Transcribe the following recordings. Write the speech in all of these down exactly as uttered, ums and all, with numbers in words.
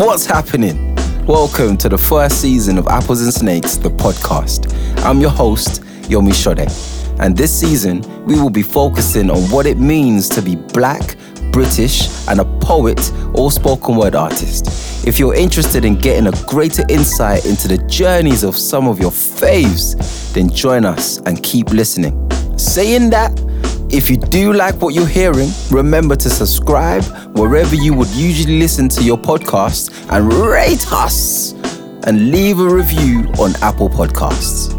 What's happening? Welcome to the first season of Apples and Snakes, the podcast. I'm your host, Yomi Ṣode, and this season we will be focusing on what it means to be black, British, and a poet or spoken word artist. If you're interested in getting a greater insight into the journeys of some of your faves, then join us and keep listening. Saying that, if you do like what you're hearing, remember to subscribe wherever you would usually listen to your podcast and rate us and leave a review on Apple Podcasts.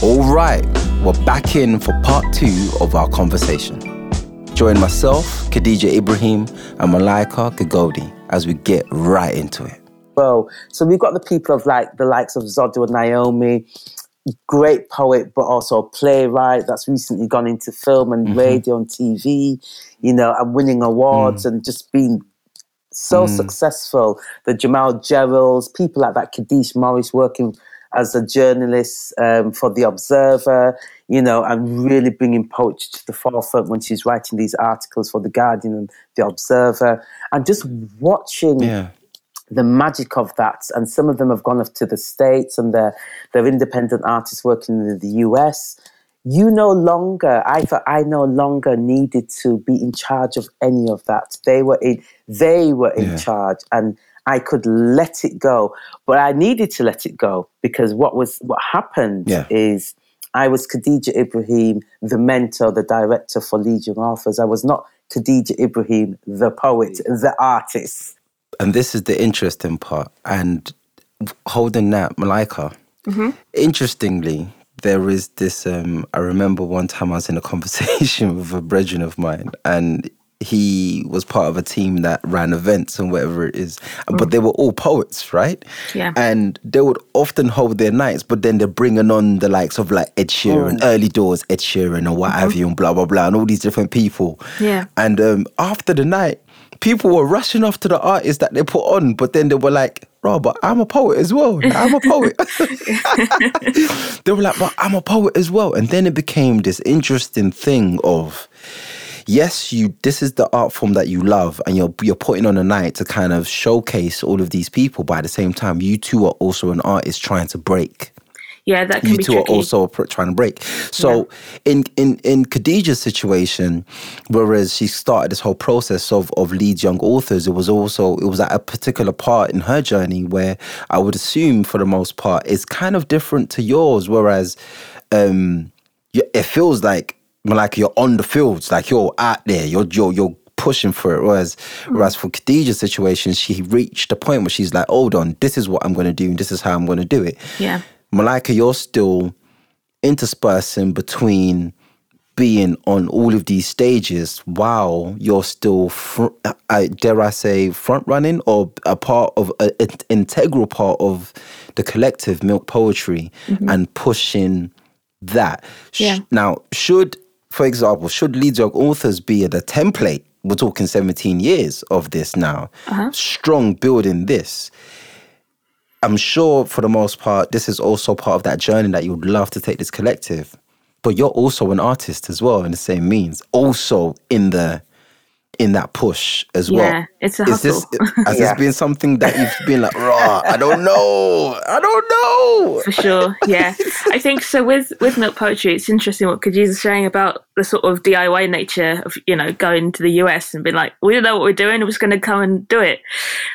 All right, we're back in for part two of our conversation. Join myself, Khadijah Ibrahim and Malika Gagoldi as we get right into it. Well, so we've got the people of like the likes of Zodua and Naomi, great poet, but also a playwright that's recently gone into film and mm-hmm. radio and T V, you know, and winning awards mm. and just being so mm. successful. The Jamal Geralds, people like that, Kadish Morris working as a journalist um, for The Observer, you know, and really bringing poetry to the forefront when she's writing these articles for The Guardian and The Observer, and just watching... Yeah. The magic of that, and some of them have gone off to the States and they're, they're independent artists working in the U S. You no longer, I I no longer needed to be in charge of any of that. They were in, they were in yeah. charge, and I could let it go. But I needed to let it go because what was what happened yeah. is I was Khadijah Ibrahim, the mentor, the director for Leeds Young Authors. I was not Khadijah Ibrahim, the poet, the artist. And this is the interesting part. And holding that, Malika, mm-hmm. interestingly, there is this, um, I remember one time I was in a conversation with a brethren of mine, and he was part of a team that ran events and whatever it is. Mm. But they were all poets, right? Yeah. And they would often hold their nights, but then they're bringing on the likes of like Ed Sheeran, oh. early doors Ed Sheeran and what mm-hmm. have you, and blah, blah, blah, and all these different people. Yeah. And um, after the night, people were rushing off to the artists that they put on, but then they were like, "Bro, but I'm a poet as well. I'm a poet." They were like, "But I'm a poet as well." And then it became this interesting thing of, yes, you. This is the art form that you love, and you're you're putting on a night to kind of showcase all of these people. But at the same time, you too are also an artist trying to break. Yeah, that can you be two tricky. Are also trying to break. So yeah. in, in, in Khadijah's situation, whereas she started this whole process of, of Leeds Young Authors, it was also, it was at a particular part in her journey where I would assume for the most part, it's kind of different to yours, whereas um, it feels like, like you're on the fields, like you're out there, you're you're, you're pushing for it. Whereas, mm. whereas for Khadijah's situation, she reached a point where she's like, hold on, this is what I'm going to do and this is how I'm going to do it. Yeah. Malika, you're still interspersing between being on all of these stages while you're still, fr- I, dare I say, front-running or a part of, an integral part of the collective Milk Poetry mm-hmm. and pushing that. Yeah. Now, should, for example, should Leeds Young Authors be the template? We're talking seventeen years of this now. Uh-huh. Strong building this. I'm sure for the most part, this is also part of that journey that you'd love to take this collective. But you're also an artist as well in the same means, also in the in that push as yeah, well. Yeah, it's a hustle. Is this, has yeah. this been something that you've been like, raw, I don't know, I don't know. For sure, yeah. I think so with, with Milk Poetry, it's interesting what Khadijah's saying about the sort of D I Y nature of, you know, going to the U S and being like, we don't know what we're doing, we're just going to come and do it,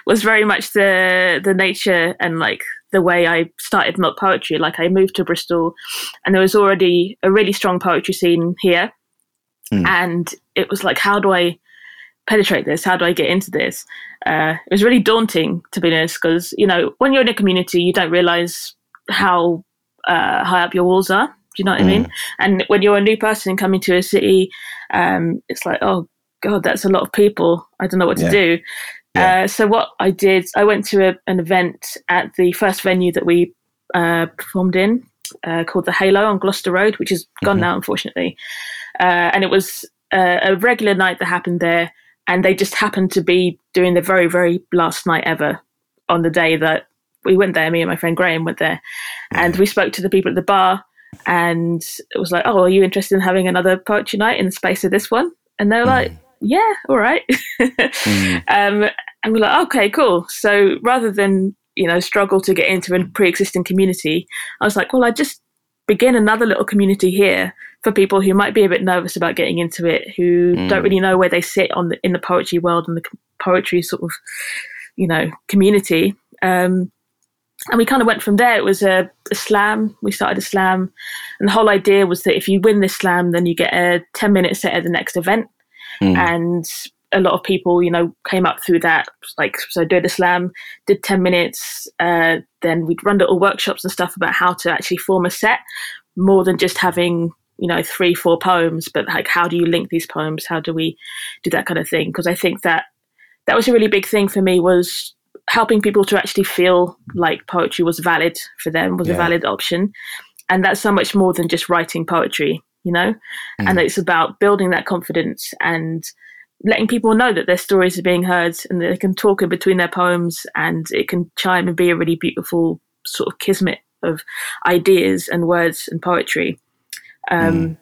was very much the the nature and like the way I started Milk Poetry. Like I moved to Bristol and there was already a really strong poetry scene here. Mm. And it was like, how do I penetrate this? How do I get into this? Uh, it was really daunting, to be honest, because, you know, when you're in a community, you don't realize how uh, high up your walls are. Do you know what mm. I mean? And when you're a new person coming to a city, um, it's like, oh, God, that's a lot of people. I don't know what yeah. to do. Yeah. Uh, so what I did, I went to a, an event at the first venue that we uh, performed in uh, called The Halo on Gloucester Road, which is gone mm-hmm. now, unfortunately. Uh, and it was uh, a regular night that happened there. And they just happened to be doing the very, very last night ever on the day that we went there. Me and my friend Graham went there. And we spoke to the people at the bar. And it was like, oh, are you interested in having another poetry night in the space of this one? And they were mm. like, yeah, all right. mm. um, And we're like, okay, cool. So rather than, you know, struggle to get into a pre-existing community, I was like, well, I just begin another little community here for people who might be a bit nervous about getting into it, who mm. don't really know where they sit on the, in the poetry world and the poetry sort of, you know, community. Um, and we kind of went from there. It was a, a slam. We started a slam. And the whole idea was that if you win this slam, then you get a ten-minute set at the next event. Mm. And a lot of people, you know, came up through that, like, so did a slam, did ten minutes, uh, then we'd run little workshops and stuff about how to actually form a set, more than just having, you know, three, four poems, but like, how do you link these poems? How do we do that kind of thing? Because I think that that was a really big thing for me, was helping people to actually feel like poetry was valid for them, was yeah. a valid option. And that's so much more than just writing poetry, you know? Mm. And it's about building that confidence and letting people know that their stories are being heard and that they can talk in between their poems, and it can chime and be a really beautiful sort of kismet of ideas and words and poetry. Um, mm.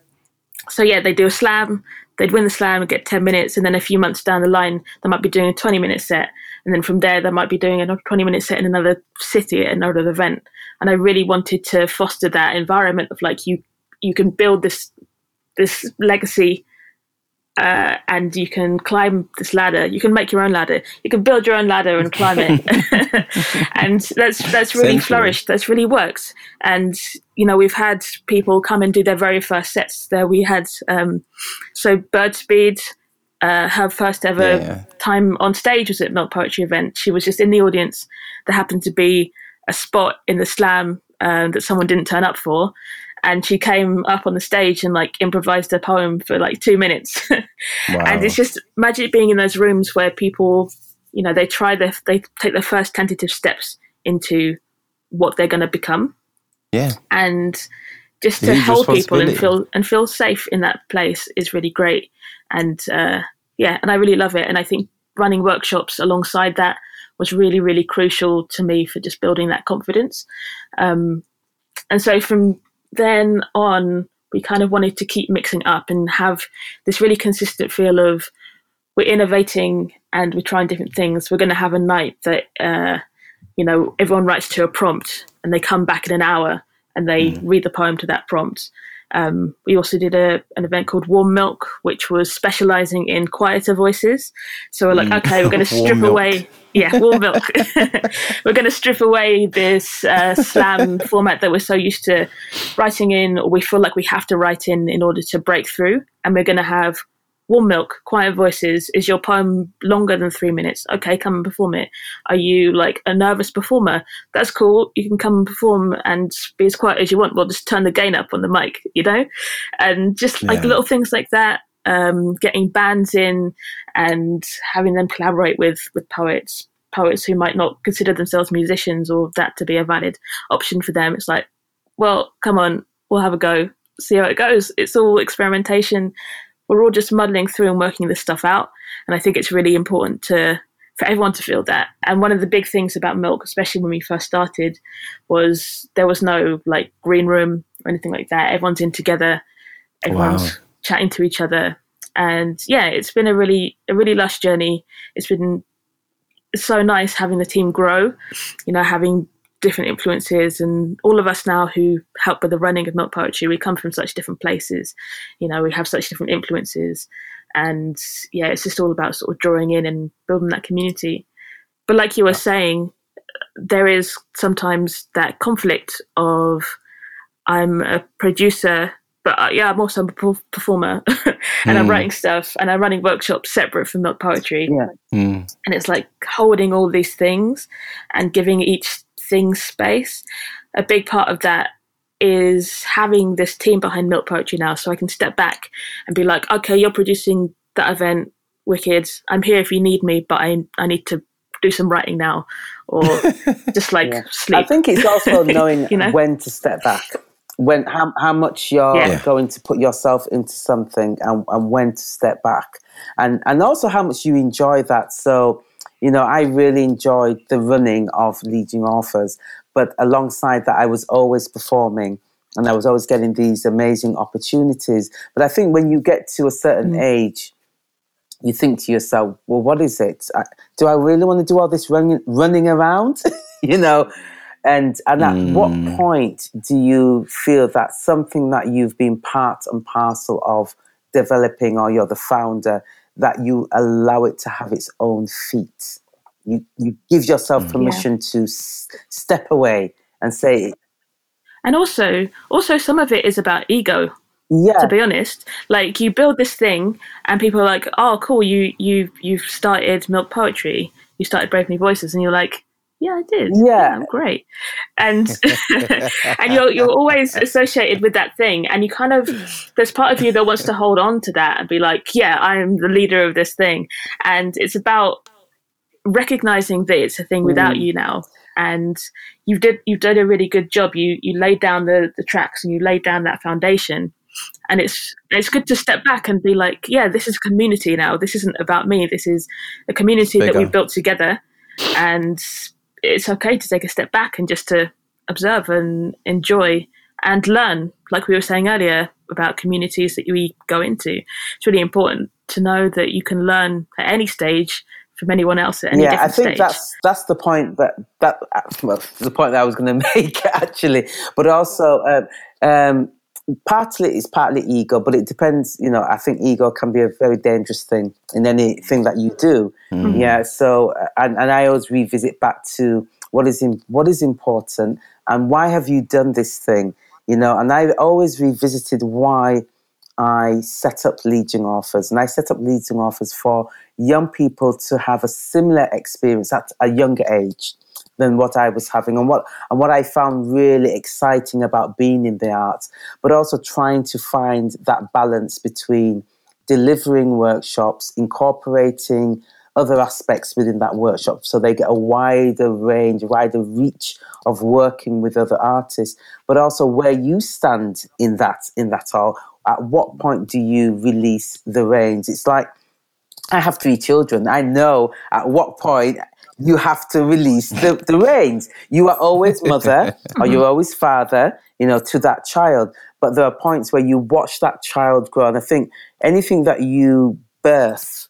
So yeah, they do a slam, they'd win the slam and get ten minutes. And then a few months down the line, they might be doing a twenty minute set. And then from there, they might be doing another twenty minute set in another city at another event. And I really wanted to foster that environment of like, you, you can build this, this legacy, Uh, and you can climb this ladder. You can make your own ladder. You can build your own ladder and climb it. And that's that's really Central. Flourished. That's really worked. And, you know, we've had people come and do their very first sets there. We had, um, so Birdspeed, uh, her first ever yeah. time on stage was at Milk Poetry event. She was just in the audience. There happened to be a spot in the slam uh, that someone didn't turn up for. And she came up on the stage and like improvised a poem for like two minutes. Wow. And it's just magic being in those rooms where people, you know, they try their, they take their first tentative steps into what they're going to become. Yeah. And just to hold people and feel, and feel safe in that place is really great. And uh, yeah, and I really love it. And I think running workshops alongside that was really, really crucial to me for just building that confidence. Um, and so from, then on, we kind of wanted to keep mixing up and have this really consistent feel of we're innovating and we're trying different things. We're going to have a night that, uh, you know, everyone writes to a prompt and they come back in an hour and they mm. read the poem to that prompt. Um, we also did a, an event called Warm Milk, which was specializing in quieter voices. So we're like, mm. okay, we're going to strip milk. away. Yeah, warm milk. We're going to strip away this uh, slam format that we're so used to writing in, or we feel like we have to write in in order to break through. And we're going to have warm milk, quiet voices. Is your poem longer than three minutes? Okay, come and perform it. Are you like a nervous performer? That's cool. You can come and perform and be as quiet as you want. We'll just turn the gain up on the mic, you know? And just like yeah. little things like that, um, getting bands in and having them collaborate with, with poets, poets who might not consider themselves musicians or that to be a valid option for them. It's like, well, come on, we'll have a go, see how it goes. It's all experimentation. We're all just muddling through and working this stuff out. And I think it's really important to for everyone to feel that. And one of the big things about Milk, especially when we first started, was there was no like green room or anything like that. Everyone's in together. Everyone's wow. chatting to each other. And yeah, it's been a really, a really lush journey. It's been so nice having the team grow, you know, having different influences, and all of us now who help with the running of Milk Poetry, we come from such different places, you know, we have such different influences, and yeah, it's just all about sort of drawing in and building that community. But like you were saying, there is sometimes that conflict of I'm a producer, but uh, yeah, I'm also a performer and mm. I'm writing stuff and I'm running workshops separate from Milk Poetry. Yeah. Mm. And it's like holding all these things and giving each things space. A big part of that is having this team behind Milk Poetry now, so I can step back and be like, okay, you're producing that event, wicked, I'm here if you need me, but I I need to do some writing now, or just like yeah. sleep. I think it's also knowing you know? when to step back, when how, how much you're yeah. going to put yourself into something, and, and when to step back, and and also how much you enjoy that. So you know, I really enjoyed the running of Leeds Young Authors, but alongside that, I was always performing and I was always getting these amazing opportunities. But I think when you get to a certain mm. age, you think to yourself, well, what is it? I, do I really want to do all this running, running around? You know? And and at mm. what point do you feel that something that you've been part and parcel of developing, or you're the founder, that you allow it to have its own feet? You you give yourself permission yeah. to s- step away and say. And also, also some of it is about ego. Yeah. To be honest, like you build this thing, and people are like, "Oh, cool! You you you've started Milk Poetry. You started Brave New Voices," and you're like, "Yeah, I did. Yeah, yeah, great." And and you're you're always associated with that thing, and you kind of there's part of you that wants to hold on to that and be like, "Yeah, I'm the leader of this thing," and it's about recognizing that it's a thing without mm. you now. And you did you did a really good job. You you laid down the the tracks and you laid down that foundation. And it's it's good to step back and be like, yeah, this is a community now. This isn't about me. This is a community that we've built together. And it's okay to take a step back and just to observe and enjoy and learn, like we were saying earlier, about communities that we go into. It's really important to know that you can learn at any stage from anyone else at any yeah, different stage. Yeah, I think that's, that's the point that, that well, the point that I was going to make, actually. But also... Um, um, Partly it's partly ego, but it depends, you know, I think ego can be a very dangerous thing in anything that you do. Mm-hmm. Yeah, so, and, and I always revisit back to what is in, what is important and why have you done this thing, you know, and I always revisited why I set up Leeds Young Authors, and I set up Leeds Young Authors for young people to have a similar experience at a younger age than what I was having, and what and what I found really exciting about being in the arts, but also trying to find that balance between delivering workshops, incorporating other aspects within that workshop so they get a wider range, wider reach of working with other artists, but also where you stand in that, in that all. At what point do you release the reins? It's like, I have three children. I know at what point you have to release the, the reins. You are always mother or you're always father, you know, to that child. But there are points where you watch that child grow. And I think anything that you birth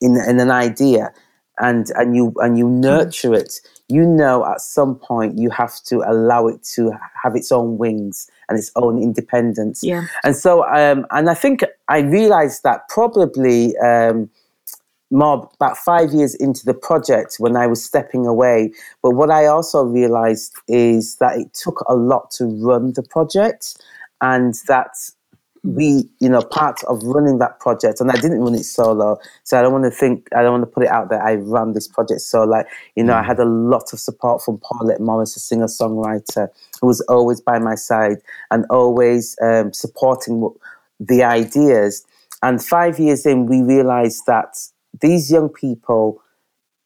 in, in an idea and, and you and you nurture it, you know at some point you have to allow it to have its own wings and its own independence. Yeah. And so, um, and I think I realized that probably... Um, more about five years into the project when I was stepping away. But what I also realized is that it took a lot to run the project, and that we, you know, part of running that project, and I didn't run it solo. So I don't want to think, I don't want to put it out there. I ran this project. So like, you know, I had a lot of support from Paulette Morris, a singer-songwriter who was always by my side and always um, supporting the ideas. And five years in, we realized that these young people,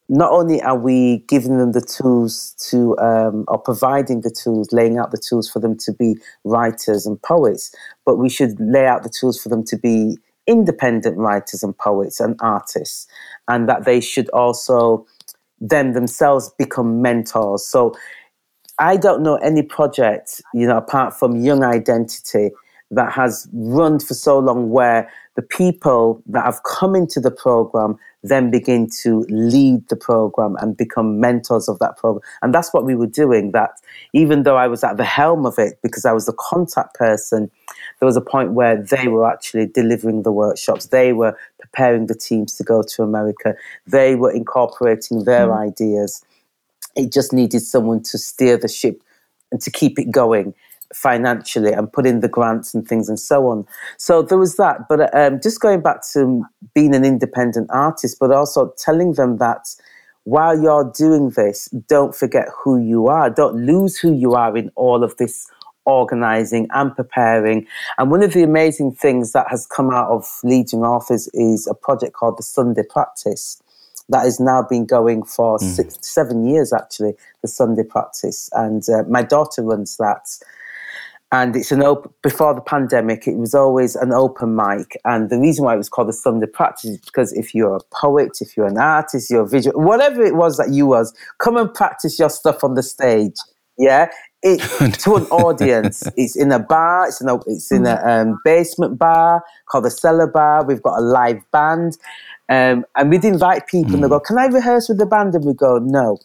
not only are we giving them the tools to, um, or providing the tools, laying out the tools for them to be writers and poets, but we should lay out the tools for them to be independent writers and poets and artists, and that they should also then themselves become mentors. So I don't know any project, you know, apart from Young Identity, that has run for so long where the people that have come into the program then begin to lead the program and become mentors of that program. And that's what we were doing, that even though I was at the helm of it because I was the contact person, there was a point where they were actually delivering the workshops. They were preparing the teams to go to America. They were incorporating their mm. ideas. It just needed someone to steer the ship and to keep it going financially and put in the grants and things and so on. So there was that. But um, just going back to being an independent artist, but also telling them that while you're doing this, don't forget who you are. Don't lose who you are in all of this organising and preparing. And one of the amazing things that has come out of Leeds Young Authors is a project called The Sunday Practice that has now been going for mm. six, seven years, actually, The Sunday Practice. And uh, my daughter runs that. And it's an open, before the pandemic, it was always an open mic. And the reason why it was called The Sunday Practice is because if you're a poet, if you're an artist, you're a visual, whatever it was that you was, come and practice your stuff on the stage. Yeah. it, to an audience. It's in a bar. It's in a it's in a um, basement bar called the Cellar Bar. We've got a live band, um, and we'd invite people, mm. and they go, "Can I rehearse with the band?" And we go, "No."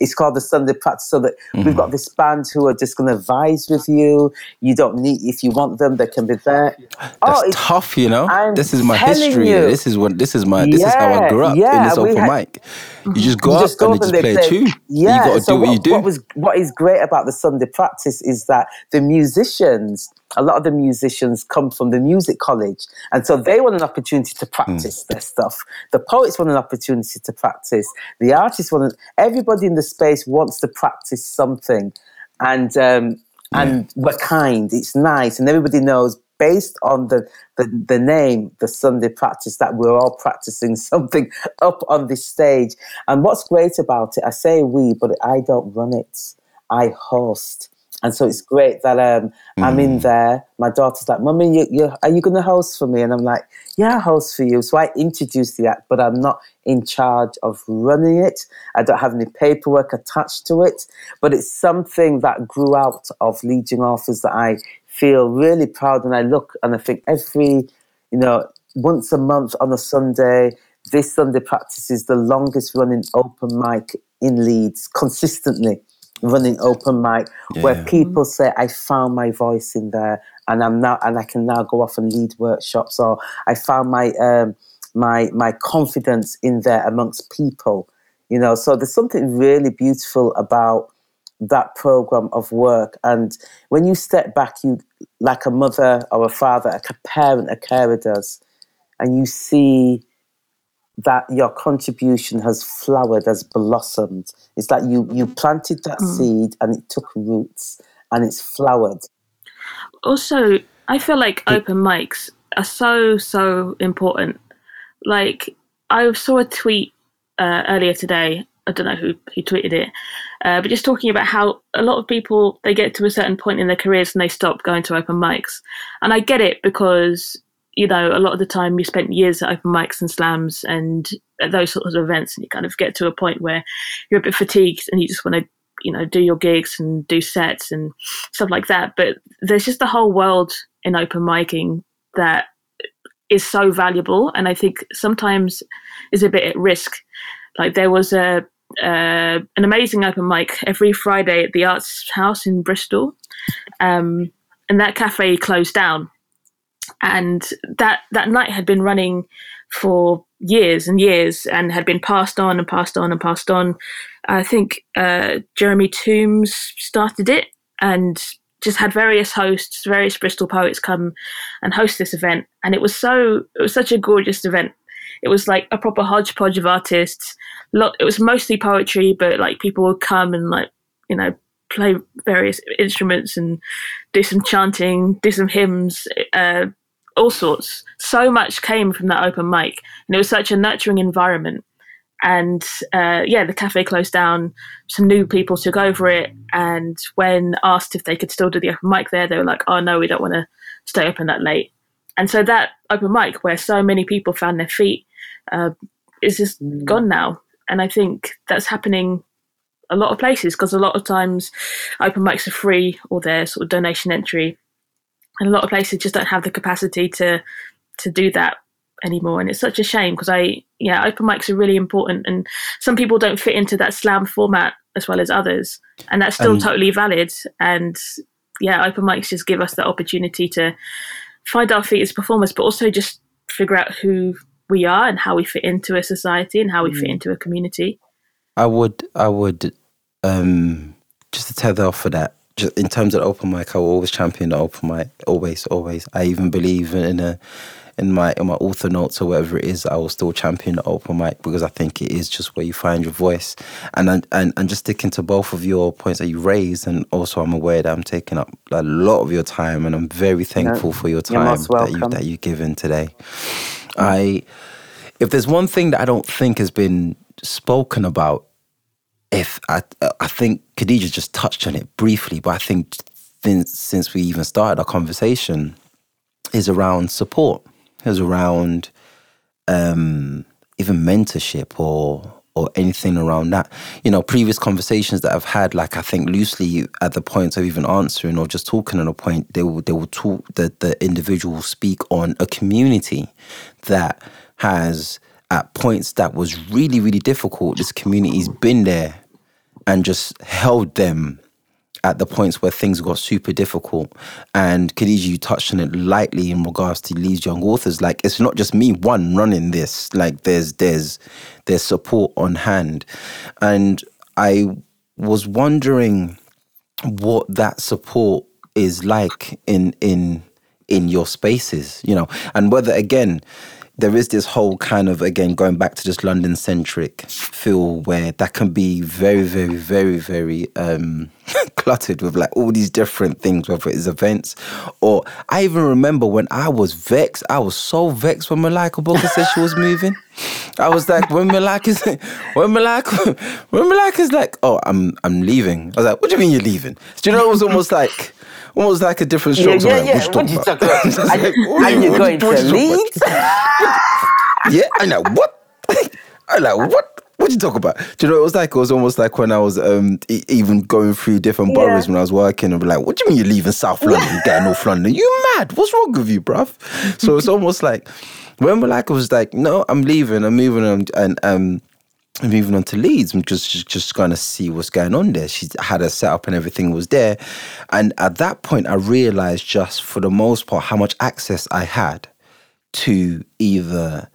It's called the Sunday Practice, so that mm-hmm. we've got this band who are just going to advise with you. You don't need, if you want them, they can be there. That's oh, it's tough, you know. I'm this is my history. You. This is what this is my. This yeah, is how I grew up yeah, in this open had, mic. You just go you up just go and, and just play a tune. Yeah, you got to so do what, what you do. What, was, what is great about the Sunday Practice is that the musicians, a lot of the musicians come from the music college, and so they want an opportunity to practice mm. their stuff. The poets want an opportunity to practice. The artists want. An, everybody in the space wants to practice something, and um, and yeah. we're kind. It's nice, and everybody knows based on the, the the name, the Sunday Practice, that we're all practicing something up on this stage. And what's great about it, I say we, but I don't run it. I host, and so it's great that um, mm. I'm in there. My daughter's like, "Mummy, you, you, are you going to host for me?" And I'm like, "Yeah, I host for you." So I introduce the act, but I'm not in charge of running it. I don't have any paperwork attached to it, but it's something that grew out of Leeds Young Authors that I feel really proud. And I look and I think every, you know, once a month on a Sunday, this Sunday Practice is the longest running open mic in Leeds, consistently running open mic, yeah. where people say, "I found my voice in there, and I'm now, and I can now go off and lead workshops," or "I found my um, my my confidence in there amongst people," you know. So there's something really beautiful about that program of work. And when you step back, you, like a mother or a father, a parent, a carer does, and you see that your contribution has flowered, has blossomed. It's like you you planted that mm. seed and it took roots and it's flowered. Also, I feel like open mics are so, so important. Like, I saw a tweet uh, earlier today. I don't know who, who tweeted it, uh, but just talking about how a lot of people, they get to a certain point in their careers and they stop going to open mics. And I get it, because, you know, a lot of the time you spent years at open mics and slams and those sorts of events, and you kind of get to a point where you're a bit fatigued and you just want to, you know, do your gigs and do sets and stuff like that. But there's just the whole world in open micing that is so valuable, and I think sometimes is a bit at risk. Like, there was a uh, an amazing open mic every Friday at the Arts House in Bristol, um, and that cafe closed down. And that that night had been running for years and years, and had been passed on and passed on and passed on. I think uh, Jeremy Toombs started it, and just had various hosts, various Bristol poets come and host this event. And it was so it was such a gorgeous event. It was like a proper hodgepodge of artists. It was mostly poetry, but like people would come and, like, you know, play various instruments and do some chanting, do some hymns, uh, all sorts. So much came from that open mic, and it was such a nurturing environment. And uh, yeah, the cafe closed down. Some new people took over it, and when asked if they could still do the open mic there, they were like, "Oh no, we don't want to stay open that late." And so that open mic, where so many people found their feet, uh, is just mm. gone now. And I think that's happening a lot of places, because a lot of times open mics are free, or they're sort of donation entry. And a lot of places just don't have the capacity to to do that anymore. And it's such a shame, because I, yeah, open mics are really important. And some people don't fit into that slam format as well as others. And that's still um, totally valid. And yeah, open mics just give us the opportunity to find our feet as performers, but also just figure out who we are and how we fit into a society and how we mm. fit into a community. I would, I would, um, just to tether off of that, just in terms of the open mic, I will always champion the open mic, always, always. I even believe in a, in my, in my author notes or whatever it is, I will still champion the open mic, because I think it is just where you find your voice. And and and just sticking to both of your points that you raised, and also I'm aware that I'm taking up a lot of your time, and I'm very thankful no, for your time that you that you've given today. I, if there's one thing that I don't think has been spoken about, if I I think Khadijah just touched on it briefly, but I think since since we even started our conversation, is around support. Is around um, even mentorship or or anything around that. You know, previous conversations that I've had, like I think loosely at the point of even answering or just talking on a point, they will they will talk that the individual will speak on a community that has, at points that was really, really difficult, this community's been there and just held them at the points where things got super difficult. And Khadijah, you touched on it lightly in regards to Leeds Young Authors. Like, it's not just me one running this. Like, there's there's there's support on hand. And I was wondering what that support is like in in in your spaces, you know, and whether, again, there is this whole kind of, again, going back to this London-centric feel where that can be very, very, very, very um, cluttered with like all these different things, whether it's events or... I even remember when I was vexed, I was so vexed when Malika Gagoldi said she was moving. I was like, when Malika's, when Malika, when Malika's like, oh, I'm I'm leaving. I was like, what do you mean you're leaving? Do you know, it was almost like... Well, it was like a different structure. Yeah, yeah, yeah. What you talking about? Are like, you, are you, you going you, to Leeds? Yeah, I know. What? I like, what? What you talk about? Do you know, it was like, it was almost like when I was um, e- even going through different boroughs yeah. when I was working, and be like, what do you mean you're leaving South London and getting North London? You mad? What's wrong with you, bruv? So it's almost like, when Malika was like, no, I'm leaving, I'm moving, and, and um, I'm moving on to Leeds. I'm just, just just going to see what's going on there. She had her set up and everything was there. And at that point, I realised just for the most part how much access I had to either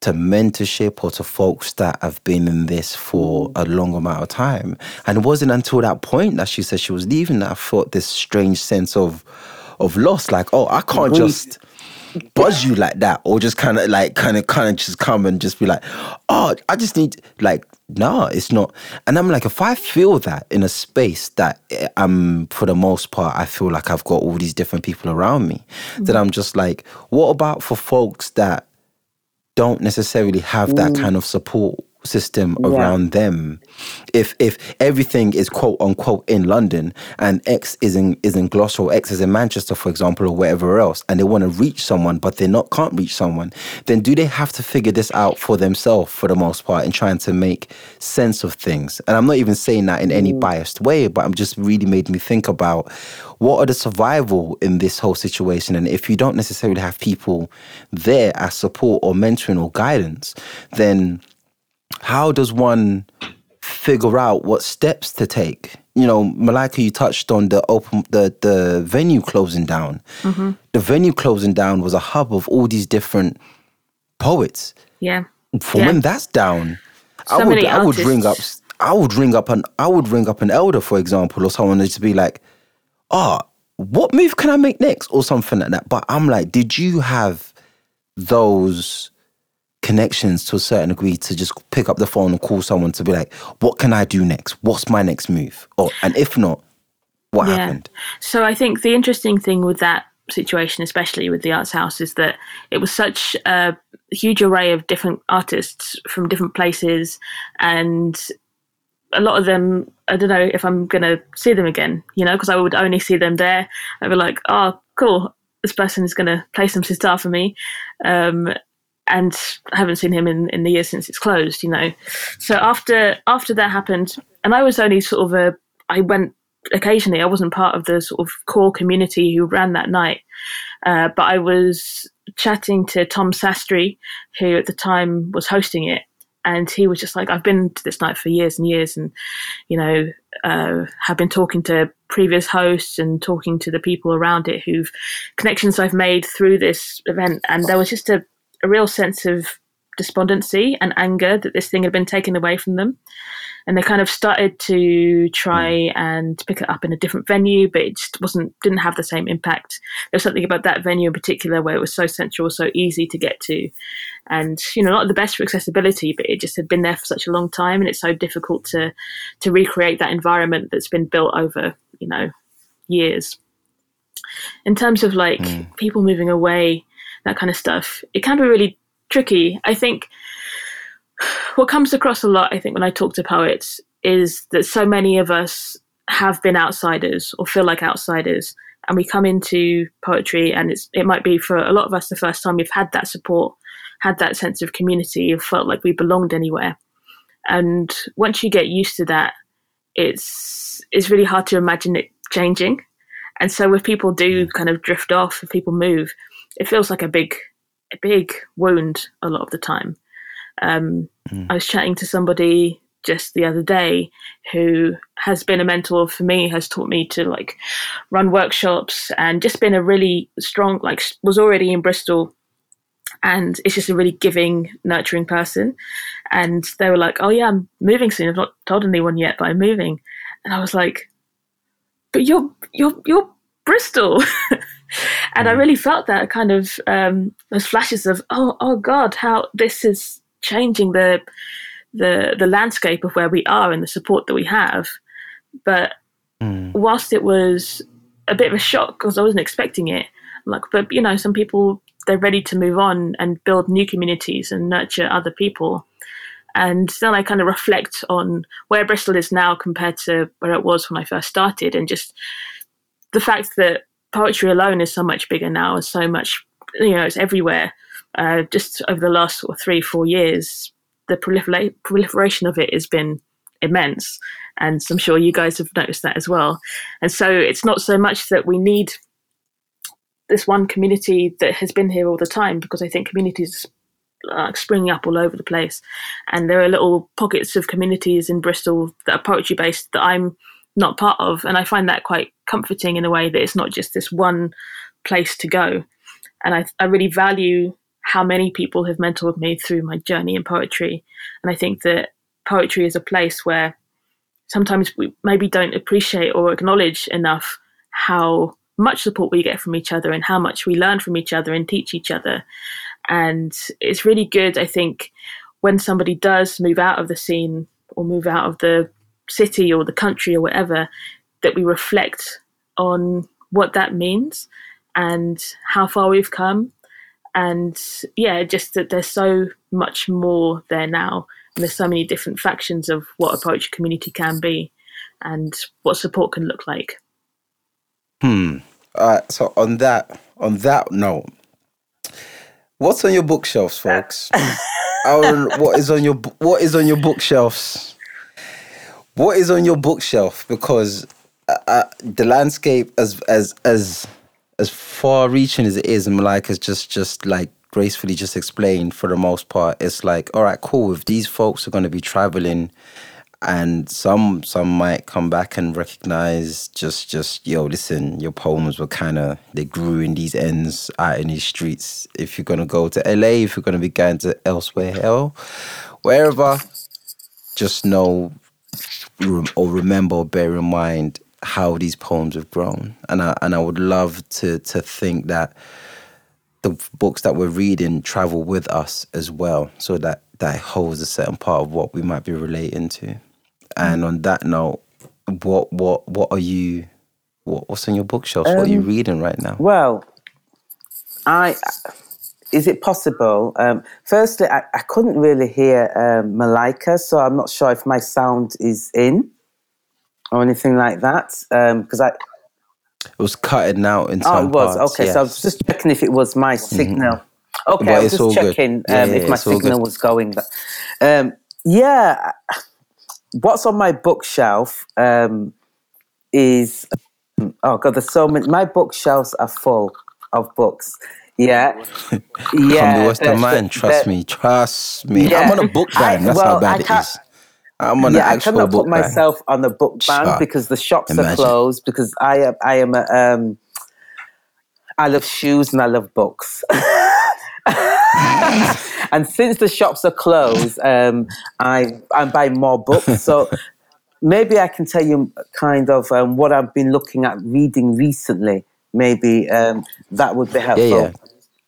to mentorship or to folks that have been in this for a long amount of time. And it wasn't until that point that she said she was leaving that I felt this strange sense of of loss. Like, oh, I can't just... buzz you like that, or just kind of like kind of kind of just come and just be like, oh, I just need, like, nah, it's not. And I'm like, if I feel that in a space that I'm, for the most part, I feel like I've got all these different people around me, mm-hmm. then I'm just like, what about for folks that don't necessarily have that mm-hmm. kind of support system yeah. around them? If if everything is quote unquote in London and X is in is in Gloucester or X is in Manchester, for example, or wherever else, and they want to reach someone but they not can't reach someone, then do they have to figure this out for themselves for the most part and trying to make sense of things? And I'm not even saying that in any mm. biased way, but I'm just really made me think about what are the survival in this whole situation. And if you don't necessarily have people there as support or mentoring or guidance, then how does one figure out what steps to take? You know, Malika, you touched on the open, the, the venue closing down. Mm-hmm. The venue closing down was a hub of all these different poets. Yeah. For yeah. when that's down, so I would I would ring up I would ring up an I would ring up an elder, for example, or someone to be like, oh, what move can I make next? Or something like that. But I'm like, did you have those connections to a certain degree to just pick up the phone and call someone to be like, what can I do next? What's my next move? Or, and if not, what yeah. happened? So I think the interesting thing with that situation, especially with the Arts House, is that it was such a huge array of different artists from different places, and a lot of them, I don't know if I'm going to see them again, you know, because I would only see them there. I'd be like, oh, cool, this person is going to play some sitar for me. Um, and I haven't seen him in, in the years since it's closed, you know. So after after that happened, and I was only sort of a, I went occasionally, I wasn't part of the sort of core community who ran that night, uh, but I was chatting to Tom Sastry, who at the time was hosting it, and he was just like, I've been to this night for years and years, and, you know, uh, have been talking to previous hosts and talking to the people around it who've, connections I've made through this event, and there was just a, a real sense of despondency and anger that this thing had been taken away from them. And they kind of started to try and pick it up in a different venue, but it just wasn't, didn't have the same impact. There was something about that venue in particular where it was so central, so easy to get to. And, you know, not the best for accessibility, but it just had been there for such a long time. And it's so difficult to, to recreate that environment that's been built over, you know, years. In terms of like mm. people moving away, that kind of stuff, it can be really tricky. I think what comes across a lot, I think, when I talk to poets is that so many of us have been outsiders or feel like outsiders, and we come into poetry and it's, it might be for a lot of us the first time we've had that support, had that sense of community, or felt like we belonged anywhere. And once you get used to that, it's it's really hard to imagine it changing. And so if people do kind of drift off, if people move, it feels like a big a big wound a lot of the time. Um, mm. I was chatting to somebody just the other day who has been a mentor for me, has taught me to like run workshops and just been a really strong, like was already in Bristol and is just a really giving, nurturing person. And they were like, oh yeah, I'm moving soon. I've not told anyone yet, but I'm moving. And I was like, but you're, you're, you're Bristol. And I really felt that kind of, um, those flashes of, oh, oh God, how this is changing the, the the landscape of where we are and the support that we have. But mm. whilst it was a bit of a shock because I wasn't expecting it, like, but you know, some people, they're ready to move on and build new communities and nurture other people. And then I kind of reflect on where Bristol is now compared to where it was when I first started, and just the fact that poetry alone is so much bigger now and so much, you know, it's everywhere. Uh, just over the last sort of three, four years, the prolifer- proliferation of it has been immense. And so I'm sure you guys have noticed that as well. And so it's not so much that we need this one community that has been here all the time, because I think communities are springing up all over the place. And there are little pockets of communities in Bristol that are poetry-based that I'm not part of. And I find that quite comforting in a way that it's not just this one place to go. And I, I really value how many people have mentored me through my journey in poetry. And I think that poetry is a place where sometimes we maybe don't appreciate or acknowledge enough how much support we get from each other and how much we learn from each other and teach each other. And it's really good, I think, when somebody does move out of the scene or move out of the city or the country or whatever, that we reflect on what that means and how far we've come. And yeah, just that there's so much more there now, and there's so many different factions of what a poetry community can be and what support can look like. Hmm. Uh, so on that, on that note, what's on your bookshelves, folks? Aaron, what is on your what is on your bookshelves? What is on your bookshelf? Because uh, the landscape, as as as. as far-reaching as it is, and Malika's just, just like gracefully just explained, for the most part, it's like, all right, cool. If these folks are going to be traveling, and some some might come back and recognize, just just yo, listen, your poems were kind of, they grew in these ends, out in these streets. If you're going to go to L A, if you're going to be going to elsewhere, hell, wherever, just know or remember or bear in mind how these poems have grown. And I and I would love to to think that the books that we're reading travel with us as well, so that that holds a certain part of what we might be relating to. And on that note, what what what are you what, what's on your bookshelves? Um, what are you reading right now? Well, I is it possible? Um, firstly, I, I couldn't really hear um, Malika, so I'm not sure if my sound is in or anything like that, because um, I... It was cutting out in some parts. Oh, it was, parts, okay. Yes. So I was just checking if it was my signal. Mm-hmm. Okay, but I was just checking um, yeah, if yeah, my signal was going. Um, yeah, what's on my bookshelf um, is... Oh, God, there's so many... My bookshelves are full of books. Yeah, yeah. From the Western Mind, trust me, trust me. Yeah. I'm on a book ban, that's well, how bad it is. I'm on yeah, I cannot put myself ban. on the book ban Shut because the shops Imagine. are closed. Because I am, I am. A, um, I love shoes and I love books. And since the shops are closed, um, I I'm buying more books. So maybe I can tell you kind of um, what I've been looking at reading recently. Maybe um, that would be helpful. Yeah, yeah.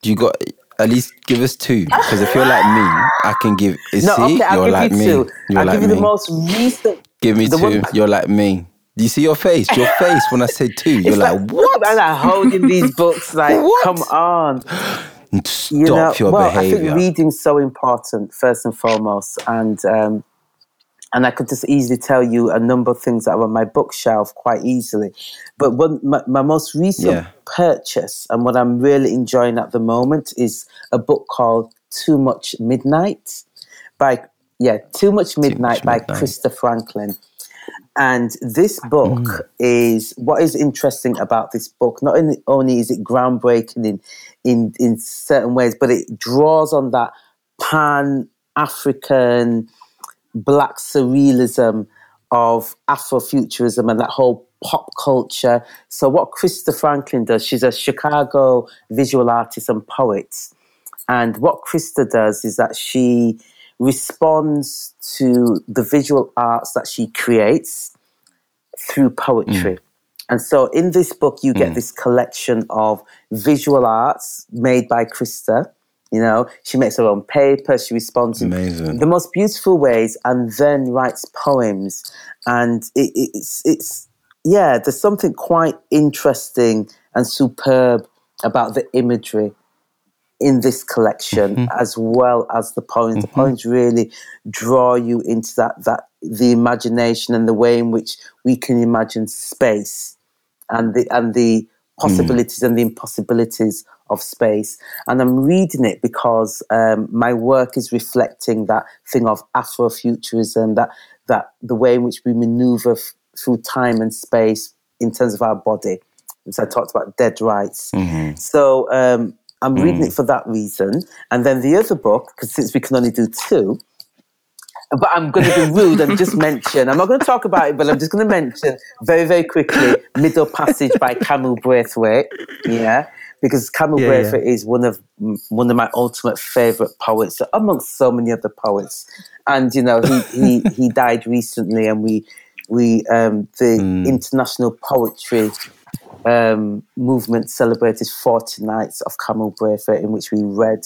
You got at least give us two, because if you're like me. I can give. Is no, see, okay, I'll you're give like you me. Two. You're I'll like give you me. the most recent. Give me two. One, you're like me. Do you see your face? Your face when I said two. You're like, like what? I'm like holding these books. Like, come on. Stop you know, your well, behavior. I think reading's so important, first and foremost, and um, and I could just easily tell you a number of things that are on my bookshelf quite easily. But one, my, my most recent yeah. purchase and what I'm really enjoying at the moment is a book called Too Much Midnight by yeah, Too Much Midnight Too Much by Midnight. Krista Franklin. And this book mm. is, what is interesting about this book, not only is it groundbreaking in, in, in certain ways, but it draws on that pan-African black surrealism of Afrofuturism and that whole pop culture. So what Krista Franklin does, she's a Chicago visual artist and poet. And what Krista does is that she responds to the visual arts that she creates through poetry. Mm. And so in this book, you get mm. this collection of visual arts made by Krista. You know, she makes her own paper, she responds Amazing. in the most beautiful ways and then writes poems. And it, it's, it's, yeah, there's something quite interesting and superb about the imagery in this collection, mm-hmm. as well as the poems. Mm-hmm. The poems really draw you into that, that the imagination and the way in which we can imagine space and the and the possibilities mm. and the impossibilities of space. And I'm reading it because um, my work is reflecting that thing of Afrofuturism, that that the way in which we maneuver f- through time and space in terms of our body, which I talked about dead rights. Mm-hmm. So. Um, I'm reading mm. it for that reason. And then the other book, because since we can only do two, but I'm going to be rude and just mention, I'm not going to talk about it, but I'm just going to mention very, very quickly, Middle Passage by Kamau Brathwaite. Yeah, because Kamau yeah, Brathwaite yeah. is one of one of my ultimate favourite poets, amongst so many other poets. And, you know, he he, he died recently, and we, we um, the mm. international poetry Um, movement celebrated forty nights of Kamau Brathwaite, in which we read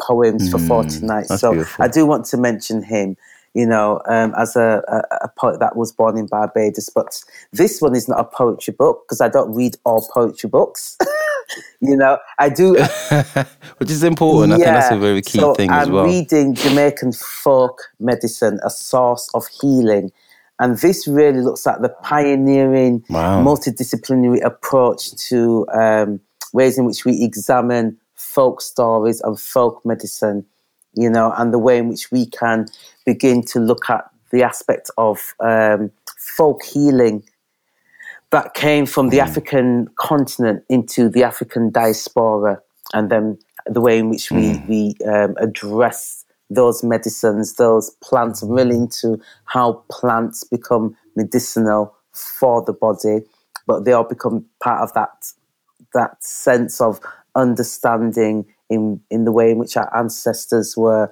poems mm, for forty nights. So beautiful. I do want to mention him, you know, um, as a, a, a poet that was born in Barbados. But this one is not a poetry book, because I don't read all poetry books. You know, I do. Which is important. Yeah. I think that's a very key so thing I'm as well. I'm reading Jamaican Folk Medicine, A Source of Healing. And this really looks at the pioneering, wow. multidisciplinary approach to um, ways in which we examine folk stories and folk medicine, you know, and the way in which we can begin to look at the aspect of um, folk healing that came from the mm. African continent into the African diaspora, and then the way in which mm. we, we um, address those medicines, those plants. I'm really into how plants become medicinal for the body, but they all become part of that that sense of understanding in, in the way in which our ancestors were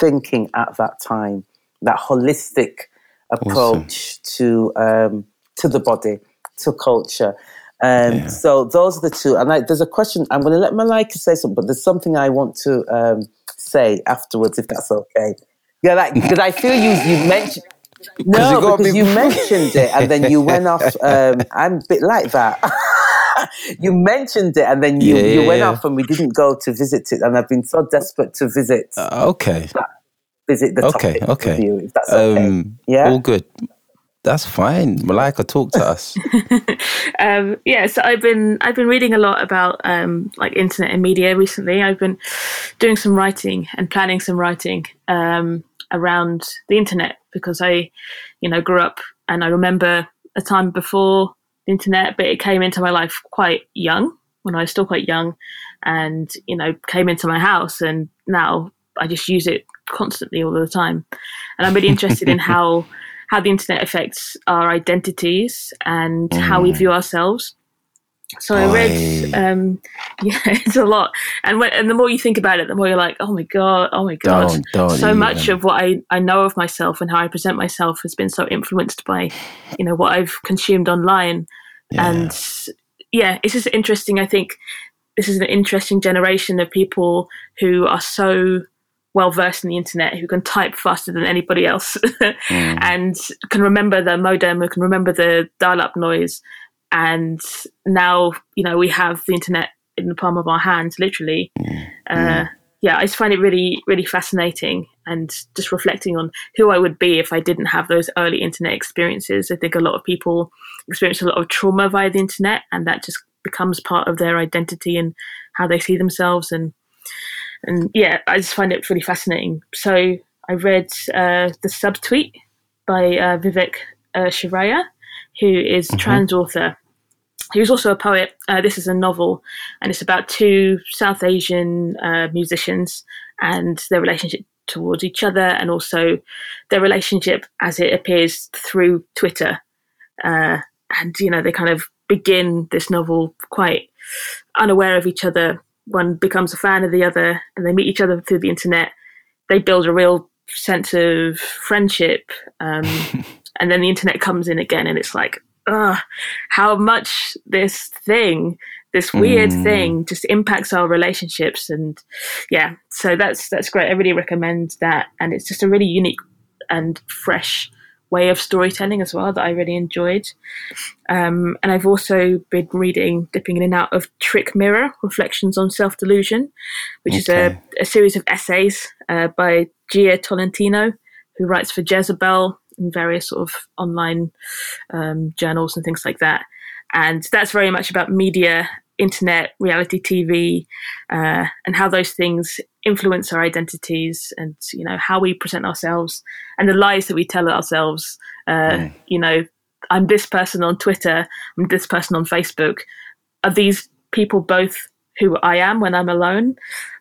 thinking at that time, that holistic approach awesome. to um, to the body, to culture. Um, yeah. So those are the two. And I, there's a question, I'm going to let Malika say something, but there's something I want to... Um, say afterwards, if that's okay. Yeah, like, because I feel you you mentioned no, you because be... you mentioned it and then you went off. Um, I'm a bit like that. You mentioned it and then you, yeah, you yeah, went yeah. off, and we didn't go to visit it. And I've been so desperate to visit. Uh, okay. That, visit the okay, topic okay. with you, if that's okay. Um, yeah. All good. That's fine. Malika, talk to us. um, yeah, so I've been I've been reading a lot about um, like internet and media recently. I've been doing some writing and planning some writing um, around the internet, because I, you know, grew up and I remember a time before the internet, but it came into my life quite young, when I was still quite young, and, you know, came into my house, and now I just use it constantly all the time. And I'm really interested in how how the internet affects our identities and mm. how we view ourselves. So I read, um, yeah, it's a lot. And when, and the more you think about it, the more you're like, oh my God, oh my God. Don't, don't so even. Much of what I, I know of myself and how I present myself has been so influenced by, you know, what I've consumed online. Yeah. And yeah, it's just interesting. I think this is an interesting generation of people who are so well-versed in the internet, who can type faster than anybody else mm. and can remember the modem, who can remember the dial-up noise. And now, you know, we have the internet in the palm of our hands, literally. Mm. Uh, mm. Yeah, I just find it really, really fascinating, and just reflecting on who I would be if I didn't have those early internet experiences. I think a lot of people experience a lot of trauma via the internet, and that just becomes part of their identity and how they see themselves. And And yeah, I just find it really fascinating. So I read uh, The Subtweet by uh, Vivek uh, Shraya, who is a mm-hmm. trans author. He was also a poet. Uh, this is a novel, and it's about two South Asian uh, musicians and their relationship towards each other, and also their relationship as it appears through Twitter. Uh, and, you know, they kind of begin this novel quite unaware of each other. One becomes a fan of the other, and they meet each other through the internet. They build a real sense of friendship. Um, and then the internet comes in again, and it's like, ugh, how much this thing, this weird mm. thing, just impacts our relationships. And yeah, so that's that's great. I really recommend that, and it's just a really unique and fresh way of storytelling as well that I really enjoyed. Um, and I've also been reading, dipping in and out of Trick Mirror, Reflections on Self-Delusion, which okay. is a, a series of essays uh, by Gia Tolentino, who writes for Jezebel and various sort of online um, journals and things like that. And that's very much about media, internet, reality T V, uh, and how those things influence our identities, and you know how we present ourselves and the lies that we tell ourselves. Uh, mm. You know, I'm this person on Twitter, I'm this person on Facebook. Are these people both who I am when I'm alone?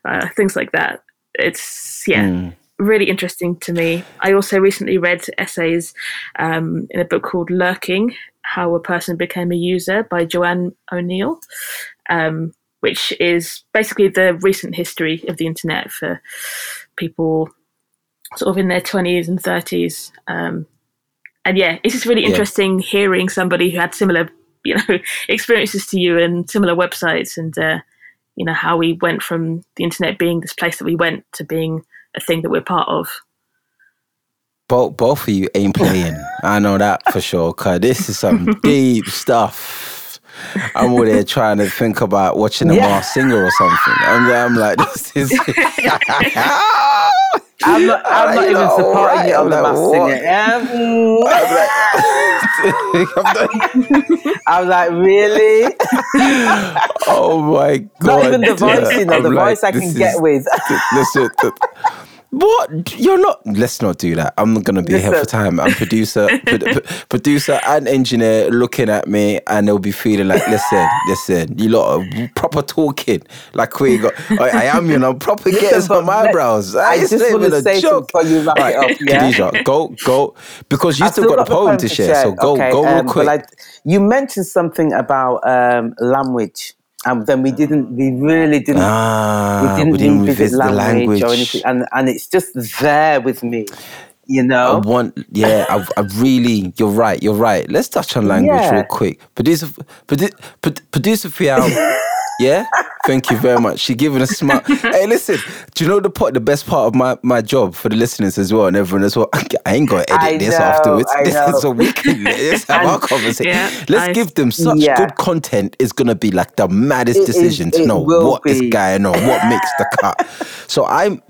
Uh, things like that. It's yeah, mm. really interesting to me. I also recently read essays um, in a book called Lurking, How a Person Became a User by Joanne O'Neill, um, which is basically the recent history of the internet for people sort of in their twenties and thirties. Um, and yeah, it's just really interesting yeah. hearing somebody who had similar, you know, experiences to you and similar websites, and, uh, you know, how we went from the internet being this place that we went to being a thing that we're part of. Both, both of you ain't playing. I know that for sure, because this is some deep stuff. I'm over there trying to think about watching a yeah. Mars Singer or something. I'm, I'm like, this is... I'm not, I'm not even know, supporting right. you on I'm the Mars Singer. Yeah. I'm like, really? Oh, my God. Not even the voice, you know, I'm the like, voice I can is, get with. Listen... What? You're not... Let's not do that. I'm not going to be Listen. here for time. I'm producer pro- producer and engineer looking at me, and they'll be feeling like, listen, listen, you lot are proper talking. Like, we got... I, I am, you know, proper getting some eyebrows. I, I just want to say joke. Something before you wrap right, it up, yeah? Khadijah, go, go. Because you still, still got, got the poem to share, share, so go okay, go um, real quick. I, you mentioned something about um, language. And then we didn't, we really didn't, ah, we didn't, we didn't revisit language, language or anything. And, and it's just there with me, you know? I want, yeah, I, I really, you're right, you're right. Let's touch on language yeah. real quick. Producer, produ, producer Fial, yeah? Thank you very much. She giving a smile. Hey, listen, do you know the part, the best part of my, my job for the listeners as well and everyone as well? I, I ain't going to edit I this know, afterwards. I this know. is a weekend. Let's have and, our conversation. Yeah, Let's I, give them such yeah. good content. It's going to be like the maddest it decision is, to know what be. is going on, what makes the cut. So I'm...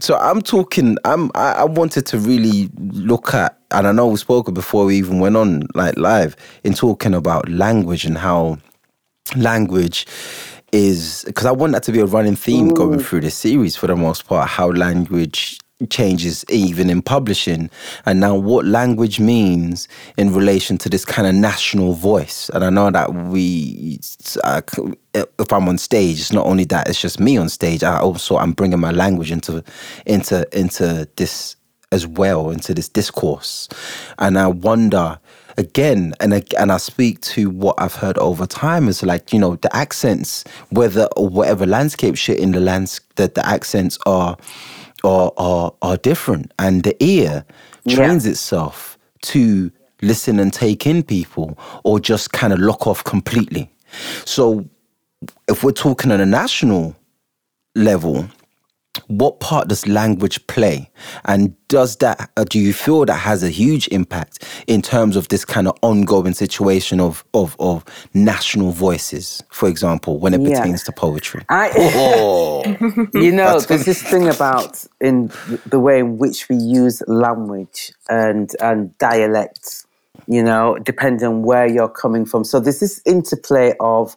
So I'm talking, I'm, I, I wanted to really look at, and I know we spoke before we even went on like live, in talking about language and how language is, because I want that to be a running theme Ooh. going through this series for the most part, how language changes even in publishing, and now what language means in relation to this kind of national voice. And I know that we uh, if I'm on stage, it's not only that it's just me on stage, I also I'm bringing my language into into into this as well, into this discourse. And I wonder again, and and I speak to what I've heard over time is like, you know, the accents, whether or whatever landscape shit in the landscape, that the accents are Are, are are different, and the ear trains yeah. itself to listen and take in people, or just kind of lock off completely. So if we're talking on a national level, what part does language play, and does that do you feel that has a huge impact in terms of this kind of ongoing situation of of, of national voices, for example, when it yeah. pertains to poetry? I, oh. You know, there's this thing about in the way in which we use language and and dialects, you know, depending on where you're coming from. So there's this interplay of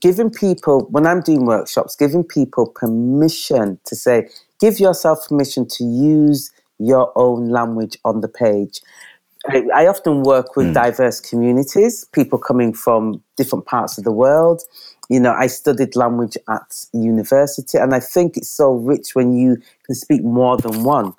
giving people, when I'm doing workshops, giving people permission to say, Give yourself permission to use your own language on the page. I, I often work with mm. diverse communities, people coming from different parts of the world. You know, I studied language at university, and I think it's so rich when you can speak more than one.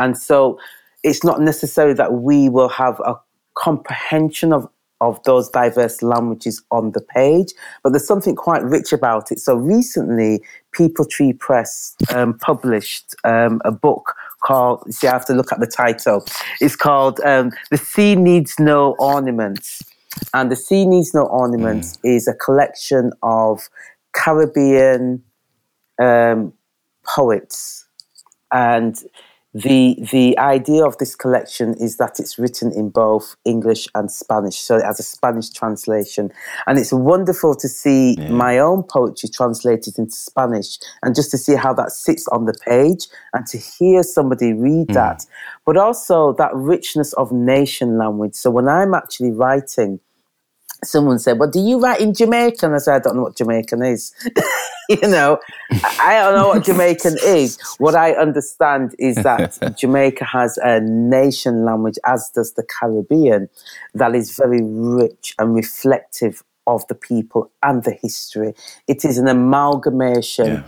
And so it's not necessary that we will have a comprehension of, of those diverse languages on the page, but there's something quite rich about it. So recently, People Tree Press um, published um, a book called, see, I have to look at the title. It's called um, The Sea Needs No Ornaments. And The Sea Needs No Ornaments mm. is a collection of Caribbean um, poets. And the the idea of this collection is that it's written in both English and Spanish. So it has a Spanish translation. And it's wonderful to see yeah. my own poetry translated into Spanish and just to see how that sits on the page and to hear somebody read mm. that. But also that richness of nation language. So when I'm actually writing, someone said, well, do you write in Jamaican? I said, I don't know what Jamaican is. You know, I don't know what Jamaican is. What I understand is that Jamaica has a nation language, as does the Caribbean, that is very rich and reflective of the people and the history. It is an amalgamation yeah.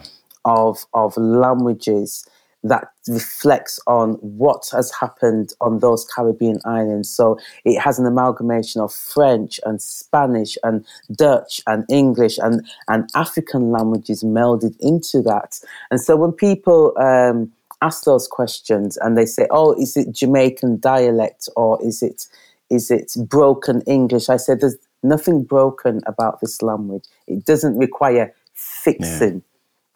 of, of languages that reflects on what has happened on those Caribbean islands. So it has an amalgamation of French and Spanish and Dutch and English and, and African languages melded into that. And so when people um, ask those questions and they say, oh, is it Jamaican dialect or is it is it broken English? I said, there's nothing broken about this language. It doesn't require fixing. Yeah.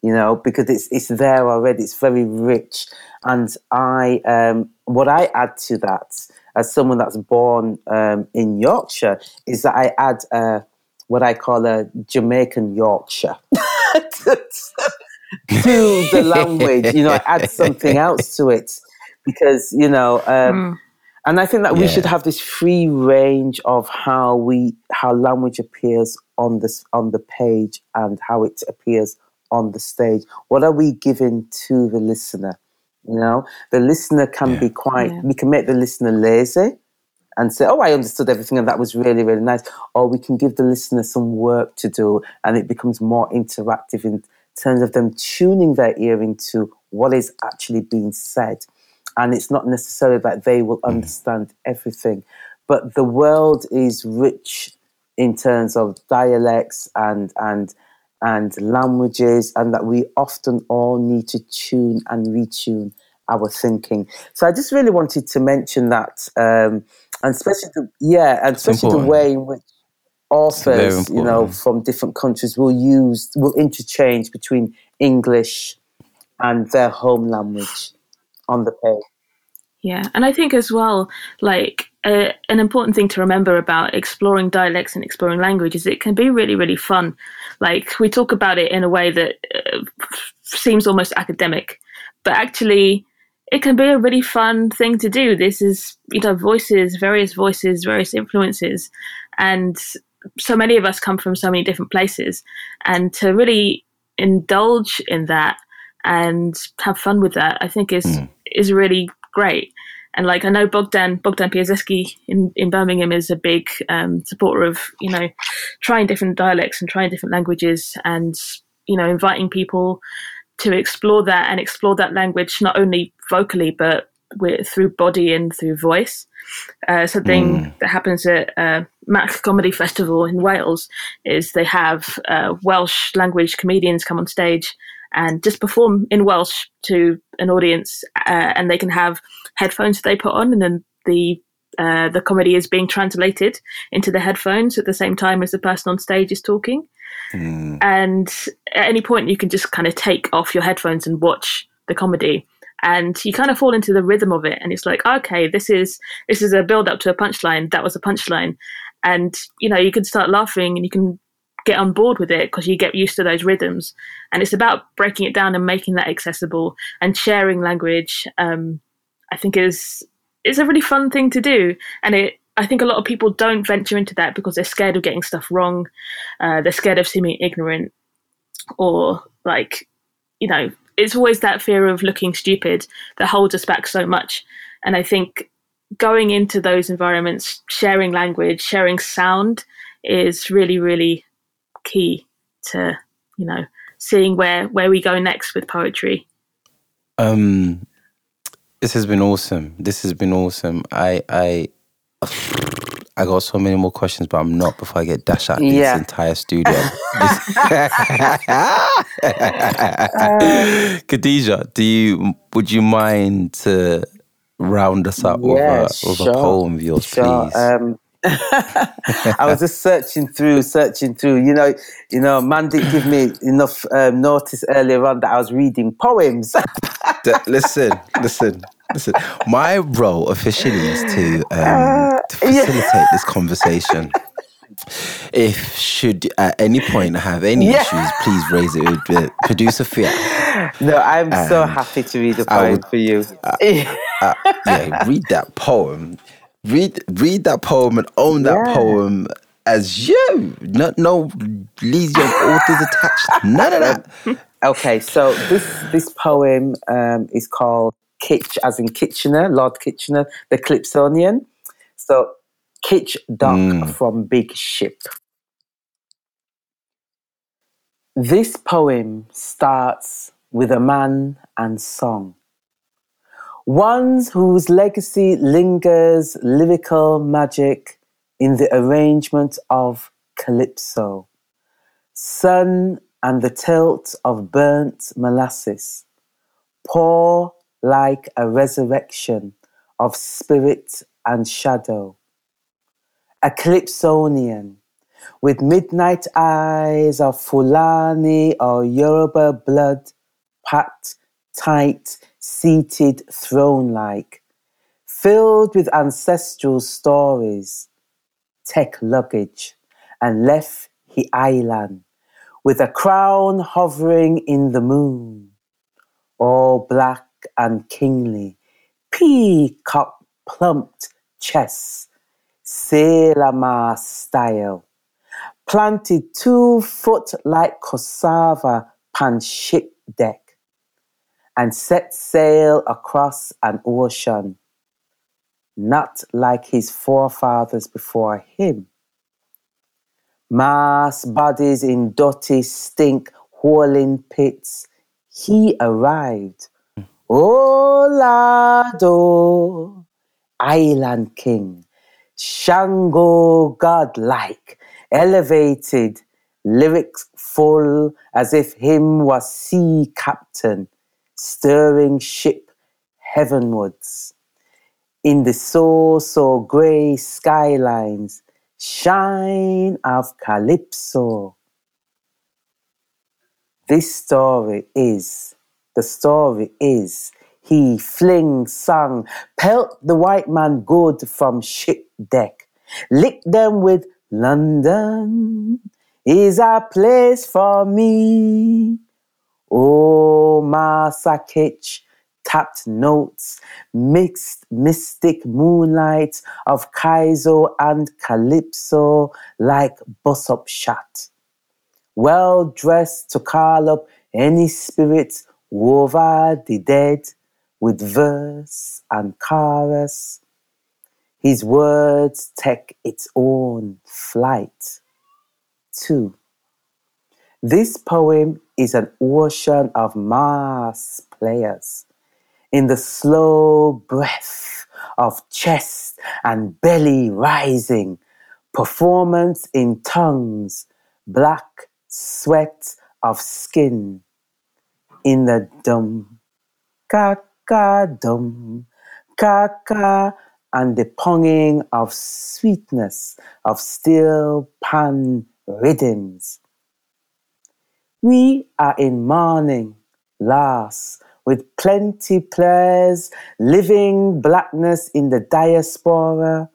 You know, because it's it's there already. It's very rich, and I um, what I add to that as someone that's born um, in Yorkshire is that I add uh, what I call a Jamaican Yorkshire to, to the language. You know, I add something else to it because you know, um, mm. and I think that yeah. we should have this free range of how we how language appears on this on the page and how it appears on the stage. What are we giving to the listener? You know, the listener can yeah. be quite, yeah. we can make the listener lazy and say, oh, I understood everything and that was really, really nice. Or we can give the listener some work to do and it becomes more interactive in terms of them tuning their ear into what is actually being said. And it's not necessarily that they will mm. understand everything, but the world is rich in terms of dialects and, and, and languages, and that we often all need to tune and retune our thinking. So I just really wanted to mention that, um, and especially the, yeah, and especially important. the way in which authors, you know, from different countries will use will interchange between English and their home language on the page. Yeah, and I think as well, like uh, an important thing to remember about exploring dialects and exploring language is it can be really, really fun. Like we talk about it in a way that uh, seems almost academic, but actually it can be a really fun thing to do. This is, you know, voices, various voices, various influences. And so many of us come from so many different places, and to really indulge in that and have fun with that, I think is mm. is really great. And like I know Bogdan Bogdan Piasecki in, in Birmingham is a big um, supporter of, you know, trying different dialects and trying different languages and, you know, inviting people to explore that and explore that language not only vocally but with, through body and through voice. Uh, something mm. that happens at uh, MAC Comedy Festival in Wales is they have uh, Welsh language comedians come on stage and just perform in Welsh to an audience, uh, and they can have headphones they put on, and then the uh, the comedy is being translated into the headphones at the same time as the person on stage is talking. Mm. And at any point, you can just kind of take off your headphones and watch the comedy, and you kind of fall into the rhythm of it. And it's like, okay, this is this is a build up to a punchline. That was a punchline, and you know you can start laughing, and you can get on board with it because you get used to those rhythms. And it's about breaking it down and making that accessible and sharing language. Um, I think is is a really fun thing to do. And it, I think a lot of people don't venture into that because they're scared of getting stuff wrong. Uh, they're scared of seeming ignorant or like, you know, it's always that fear of looking stupid that holds us back so much. And I think going into those environments, sharing language, sharing sound is really, really key to, you know, seeing where, where we go next with poetry. Um, this has been awesome. This has been awesome. I, I, I got so many more questions, but I'm not before I get dashed out of yeah. this entire studio. um, Khadijah, do you would you mind to round us up yeah, with, a, with sure. a poem of yours, sure. please? Um, I was just searching through, searching through. You know, you know, man didn't give me enough um, notice earlier on that I was reading poems. D- listen, listen. Listen, my role officially is to, um, to facilitate yeah. this conversation. If should at any point I have any yeah. issues, please raise it with producer Fia. No, I'm and so happy to read a poem would, for you. I, I, yeah, read that poem. Read read that poem and own that yeah. poem as you. No, no Leeds Young Authors attached. None of that. Okay, so this this poem um, is called Kitch, as in Kitchener, Lord Kitchener, the Clipsonian. So, Kitch Dock mm. from Big Ship. This poem starts with a man and song. Ones whose legacy lingers lyrical magic in the arrangement of calypso. Sun and the tilt of burnt molasses. Pour like a resurrection of spirit and shadow. A Calypsonian with midnight eyes of Fulani or Yoruba blood, packed tight, seated throne-like, filled with ancestral stories, tech luggage, and left he island with a crown hovering in the moon, all black and kingly, peacock plumped chest, Selama style, planted two foot like cassava pan ship deck, and set sail across an ocean, not like his forefathers before him. Mass bodies in dirty stink hauling pits, he arrived. Olado, Island King, Shango godlike, elevated, lyrics full as if him was sea captain, stirring ship heavenwards. In the so-so grey skylines, shine of Calypso. This story is... The story is, he fling sung, pelt the white man good from ship deck, lick them with London is a place for me. Oh, Master Kitch tapped notes, mixed mystic moonlight of Kaizo and Calypso like bus-up shot. Well dressed to call up any spirit over the dead with verse and chorus. His words take its own flight. Two. This poem is an ocean of mass players in the slow breath of chest and belly rising, performance in tongues, black sweat of skin. In the dum, ka-ka, dum, ka-ka, and the ponging of sweetness of steel pan rhythms. We are in mourning, last, with plenty players, living blackness in the diaspora,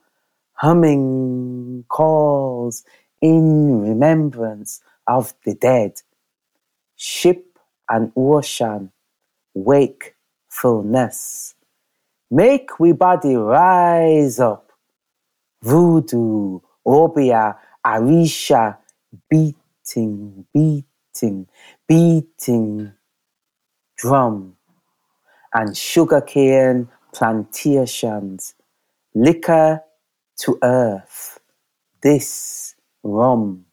humming calls in remembrance of the dead. Ship and ocean, wakefulness. Make we body rise up. Voodoo, Obia, Arisha, beating, beating, beating. drum, and sugarcane plantations, liquor to earth, this rum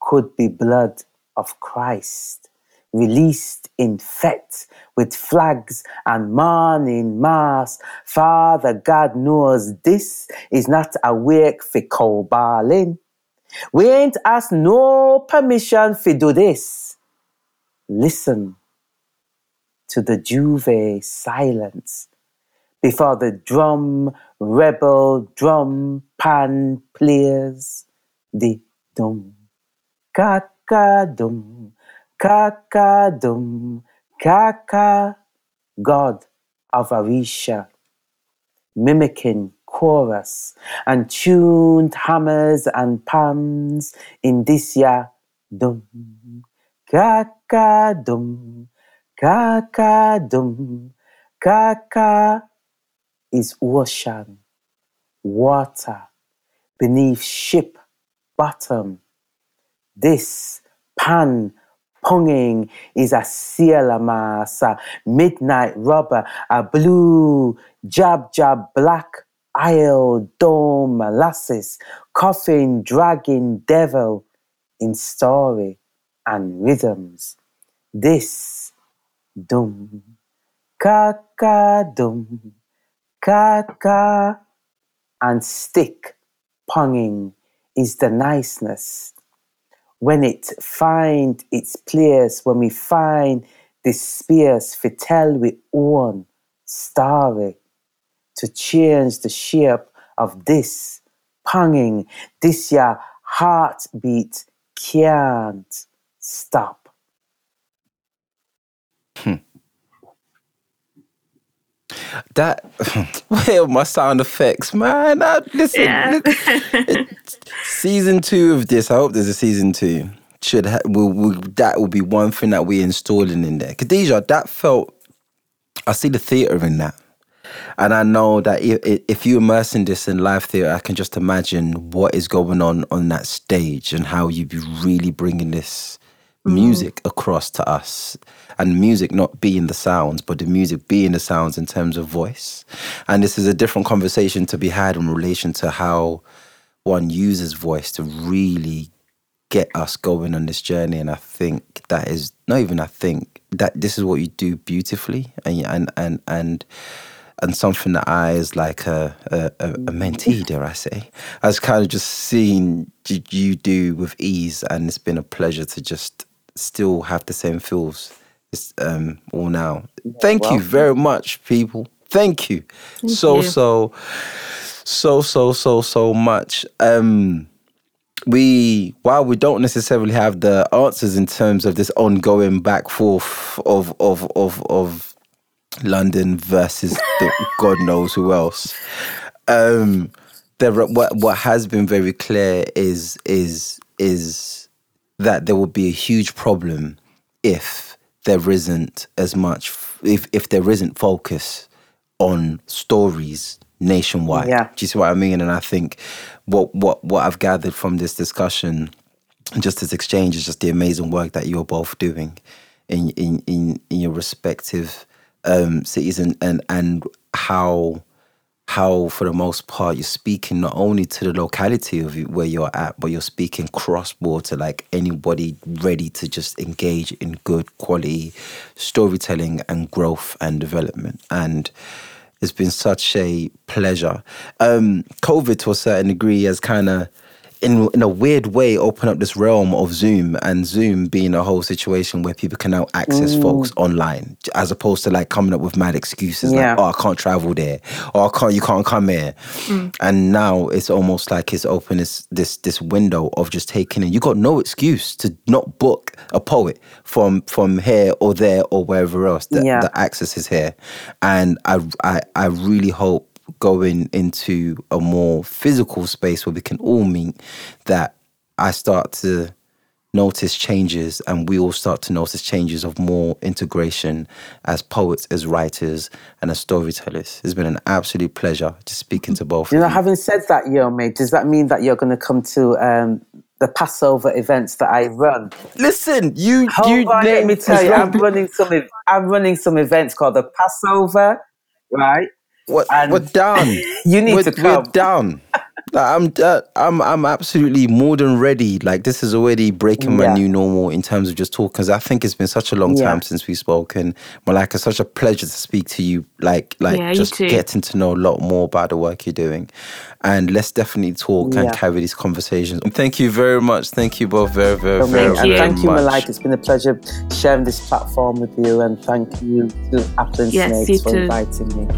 could be blood of Christ, released in fête with flags and morning mass. Father God knows this is not a wake for cowballing. We ain't asked no permission for do this. Listen to the juve silence before the drum rebel drum pan plays the dum ka-ka-dum, ka-ka-dum, ka-ka. God of Orisha, mimicking chorus and tuned hammers and palms in this ya dum ka-ka-dum, ka-ka-dum, ka-ka. Is ocean, water, beneath ship bottom. This pan ponging is a sailor mass, a midnight robber, a blue jab jab black isle dome molasses, coughing dragging devil in story and rhythms. This dum ka ka dum ka ka. And stick ponging is the niceness. When it find its place, when we find this space, we tell we own story to change the shape of this ponging. This your heartbeat can't stop. Hmm. That, where my sound effects, man? I, listen, yeah. Season two of this. I hope there's a season two. Should ha- we'll, we'll, that will be one thing that we're installing in there. Khadijah, that felt. I see the theatre in that, and I know that if, if you immerse in this in live theatre, I can just imagine what is going on on that stage and how you'd be really bringing this music across to us, and music not being the sounds, but the music being the sounds in terms of voice. And this is a different conversation to be had in relation to how one uses voice to really get us going on this journey. And I think that is not even I think that this is what you do beautifully, and and and and, and something that I, as like a, a, a mentee, dare I say, I've kind of just seen you do with ease, and it's been a pleasure to just still have the same feels um, all now. Thank Welcome. you very much, people. Thank you. Thank so, you. so, so, so, so, so much. Um, we, while we don't necessarily have the answers in terms of this ongoing back forth of, of, of, of London versus the God knows who else, um, there, what, what has been very clear is, is, is, that there will be a huge problem if there isn't as much, if, if there isn't focus on stories nationwide. Yeah. Do you see what I mean? And I think what, what, what I've gathered from this discussion and just this exchange is just the amazing work that you're both doing in in, in, in your respective um, cities, and, and, and how... how, for the most part, you're speaking not only to the locality of where you're at, but you're speaking cross-border to like anybody ready to just engage in good quality storytelling and growth and development. And it's been such a pleasure. Um, COVID, to a certain degree, has kind of, in in a weird way, opened up this realm of Zoom, and Zoom being a whole situation where people can now access mm. folks online, as opposed to like coming up with mad excuses yeah. like, oh, I can't travel there, or I can't, you can't come here. Mm. And now it's almost like it's opened this, this this window of just taking in. You got no excuse to not book a poet from from here or there or wherever else. The, yeah. the access is here. And I I, I really hope going into a more physical space where we can all meet, that I start to notice changes, and we all start to notice changes of more integration as poets, as writers, and as storytellers. It's been an absolute pleasure just speaking to both you of know, you. Having said that, Yomi, does that mean that you're going to come to um, the Passover events that I run. Listen, you... Hold you on, let me tell you, I'm running some I'm running some events called the Passover, right? What, we're down. You need we're, to come. We're down. I'm, uh, I'm, I'm absolutely more than ready. Like, this is already breaking my yeah. new normal in terms of just talk, because I think it's been such a long yeah. time since we spoke, and Malika, it's such a pleasure to speak to you. Like, like yeah, just getting to know a lot more about the work you're doing, and let's definitely talk yeah. and carry these conversations. Thank you very much. Thank you both very, very, well, very, thank you. very thank much. Thank you, Malika. It's been a pleasure sharing this platform with you, and thank you to Apple and yes, Snakes for too. inviting me.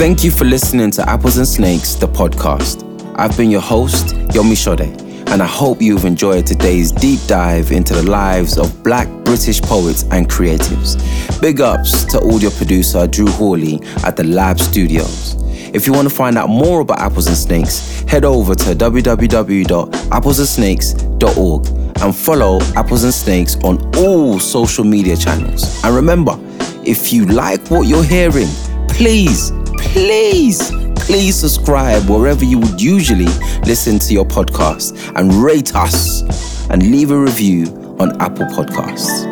Thank you for listening to Apples and Snakes, the podcast. I've been your host, Yomi Ṣode, and I hope you've enjoyed today's deep dive into the lives of Black British poets and creatives. Big ups to audio producer Drew Hawley at the Lab Studios. If you want to find out more about Apples and Snakes, head over to w w w dot apples and snakes dot org and follow Apples and Snakes on all social media channels. And remember, if you like what you're hearing, please Please, please subscribe wherever you would usually listen to your podcast, and rate us and leave a review on Apple Podcasts.